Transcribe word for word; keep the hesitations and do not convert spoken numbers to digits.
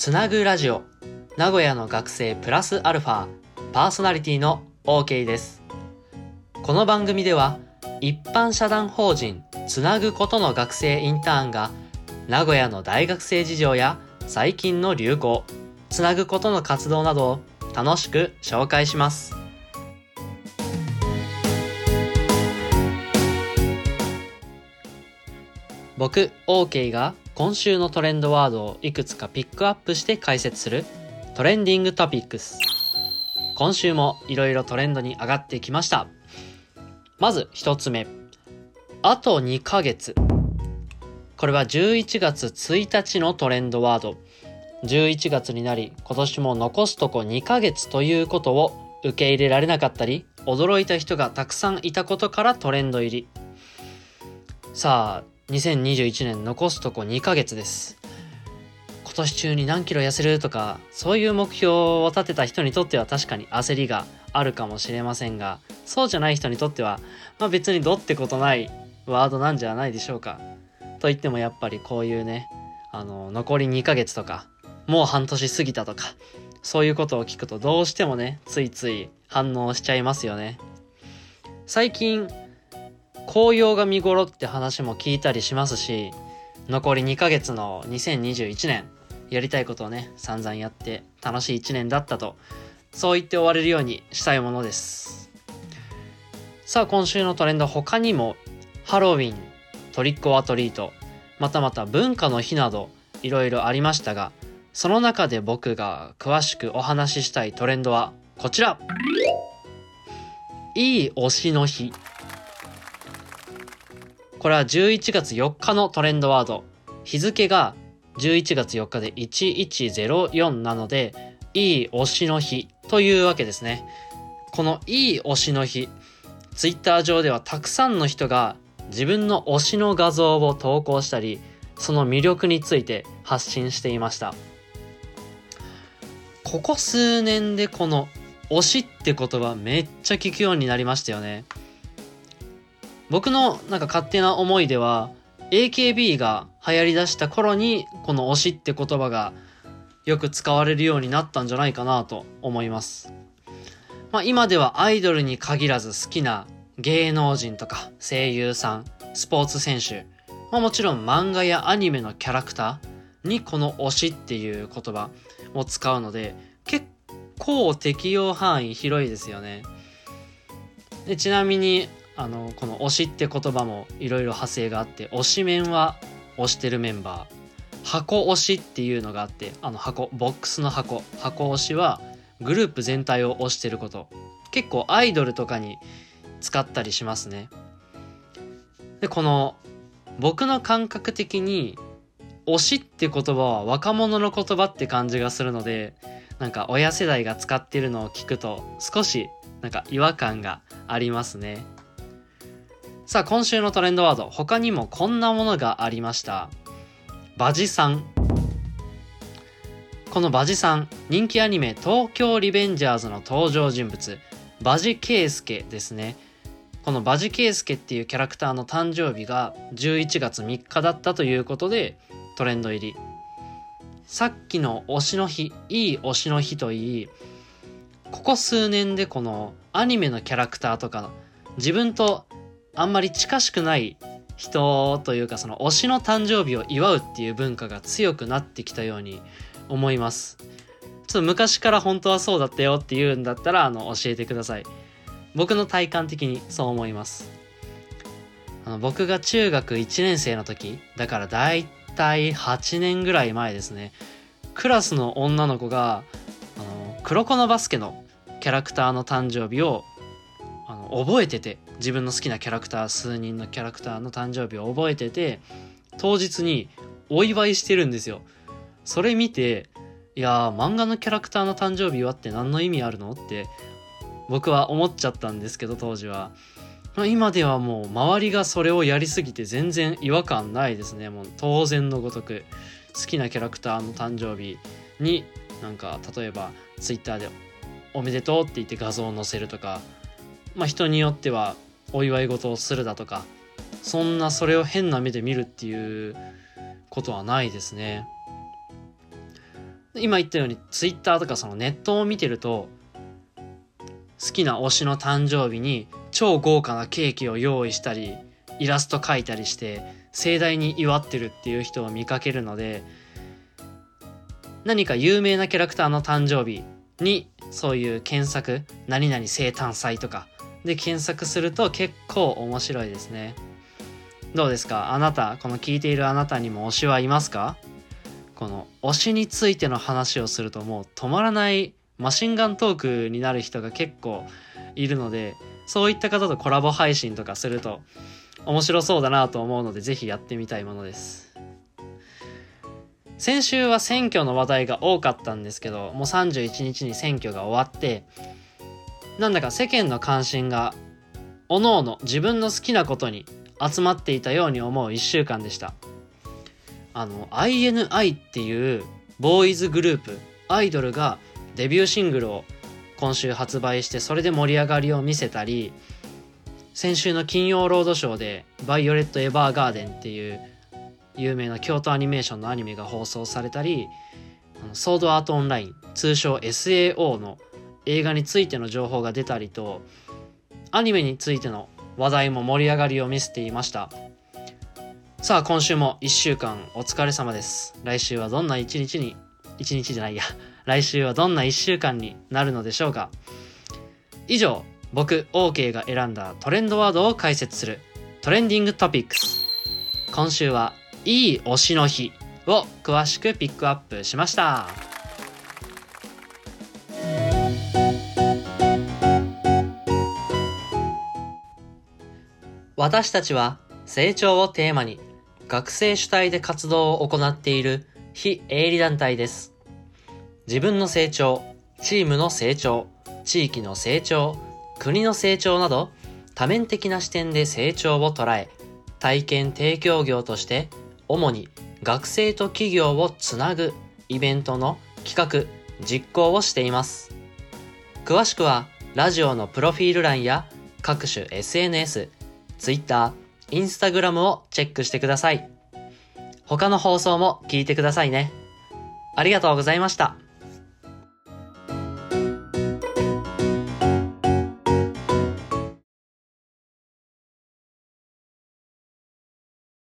つなぐラジオ名古屋の学生プラスアルファパーソナリティの OK です。この番組では一般社団法人つなぐことの学生インターンが名古屋の大学生事情や最近の流行、つなぐことの活動などを楽しく紹介します。僕 OK が今週のトレンドワードをいくつかピックアップして解説するトレンディングトピックス。今週もいろいろトレンドに上がってきました。まずひとつめ、あとにかげつ。これはじゅういちがつついたちのトレンドワード。じゅういちがつになり、今年も残すとこにかげつということを受け入れられなかったり驚いた人がたくさんいたことからトレンド入り。さあにせんにじゅういちねん残すとこにかげつです。今年中に何キロ痩せるとかそういう目標を立てた人にとっては確かに焦りがあるかもしれませんが、そうじゃない人にとっては、まあ、別にどうってことないワードなんじゃないでしょうか。といってもやっぱりこういうね、あの残りにかげつとかもう半年過ぎたとかそういうことを聞くとどうしてもねついつい反応しちゃいますよね。最近紅葉が見頃って話も聞いたりしますし、残りにかげつのにせんにじゅういちねんやりたいことをね散々やって楽しいいちねんだったとそう言って終われるようにしたいものです。さあ今週のトレンド、他にもハロウィン、トリックオアトリート、またまた文化の日などいろいろありましたが、その中で僕が詳しくお話ししたいトレンドはこちら、いい推しの日。これはじゅういちがつよっかのトレンドワード。日付がじゅういちがつよっかでいちいちゼロよんなので、いい推しの日というわけですね。このいい推しの日、ツイッター上ではたくさんの人が自分の推しの画像を投稿したり、その魅力について発信していました。ここ数年でこの推しって言葉めっちゃ聞くようになりましたよね。僕のなんか勝手な思いでは エーケービー が流行りだした頃にこの推しって言葉がよく使われるようになったんじゃないかなと思います。まあ、今ではアイドルに限らず好きな芸能人とか声優さん、スポーツ選手、まあ、もちろん漫画やアニメのキャラクターにこの推しっていう言葉を使うので結構適用範囲広いですよね。でちなみにあのこの推しって言葉もいろいろ派生があって、推しメンは推してるメンバー、箱推しっていうのがあって、あの箱、ボックスの箱、箱推しはグループ全体を推してること、結構アイドルとかに使ったりしますね。でこの僕の感覚的に推しって言葉は若者の言葉って感じがするので、なんか親世代が使ってるのを聞くと少しなんか違和感がありますね。さあ今週のトレンドワード、他にもこんなものがありました。バジさん。このバジさん、人気アニメ東京リベンジャーズの登場人物バジケイスケですね。このバジケイスケっていうキャラクターの誕生日がじゅういちがつみっかだったということでトレンド入り。さっきの推しの日、いい推しの日といい、ここ数年でこのアニメのキャラクターとか自分とあんまり近しくない人というか、その推しの誕生日を祝うっていう文化が強くなってきたように思います。ちょっと昔から本当はそうだったよっていうんだったらあの教えてください。僕の体感的にそう思います。あの僕が中学いちねんせいの時だから、だいたいはちねんぐらい前ですね、クラスの女の子があの黒子のバスケのキャラクターの誕生日をあの覚えてて、自分の好きなキャラクター、数人のキャラクターの誕生日を覚えてて当日にお祝いしてるんですよ。それ見て、いやー漫画のキャラクターの誕生日はって何の意味あるのって僕は思っちゃったんですけど、当時は。今ではもう周りがそれをやりすぎて全然違和感ないですね。もう当然のごとく好きなキャラクターの誕生日になんか例えばツイッターでおめでとうって言って画像を載せるとか、まあ人によってはお祝い事をするだとか、そんなそれを変な目で見るっていうことはないですね。今言ったようにツイッターとかそのネットを見てると、好きな推しの誕生日に超豪華なケーキを用意したりイラスト描いたりして盛大に祝ってるっていう人を見かけるので、何か有名なキャラクターの誕生日にそういう検索、何々生誕祭とかで検索すると結構面白いですね。どうですか、あなた、この聞いているあなたにも推しはいますか？この推しについての話をするともう止まらないマシンガントークになる人が結構いるので、そういった方とコラボ配信とかすると面白そうだなと思うので、ぜひやってみたいものです。先週は選挙の話題が多かったんですけど、もうさんじゅういちにちに選挙が終わって、なんだか世間の関心がおのおの自分の好きなことに集まっていたように思ういっしゅうかんでした。あの アイエヌアイ っていうボーイズグループ、アイドルがデビューシングルを今週発売して、それで盛り上がりを見せたり、先週の金曜ロードショーでバイオレット・エヴァーガーデンっていう有名な京都アニメーションのアニメが放送されたり、ソードアートオンライン、通称 エスエーオー の映画についての情報が出たりと、アニメについての話題も盛り上がりを見せていました。さあ、今週もいっしゅうかんお疲れ様です。来週はどんな一日に一日じゃないや来週はどんないっしゅうかんになるのでしょうか。以上、僕 OK が選んだトレンドワードを解説するトレンディングトピックス、今週はいい推しの日を詳しくピックアップしました。私たちは成長をテーマに学生主体で活動を行っている非営利団体です。自分の成長、チームの成長、地域の成長、国の成長など多面的な視点で成長を捉え、体験提供業として主に学生と企業をつなぐイベントの企画・実行をしています。詳しくはラジオのプロフィール欄や各種 エスエヌエス、Twitter、Instagram をチェックしてください。他の放送も聞いてくださいね。ありがとうございました。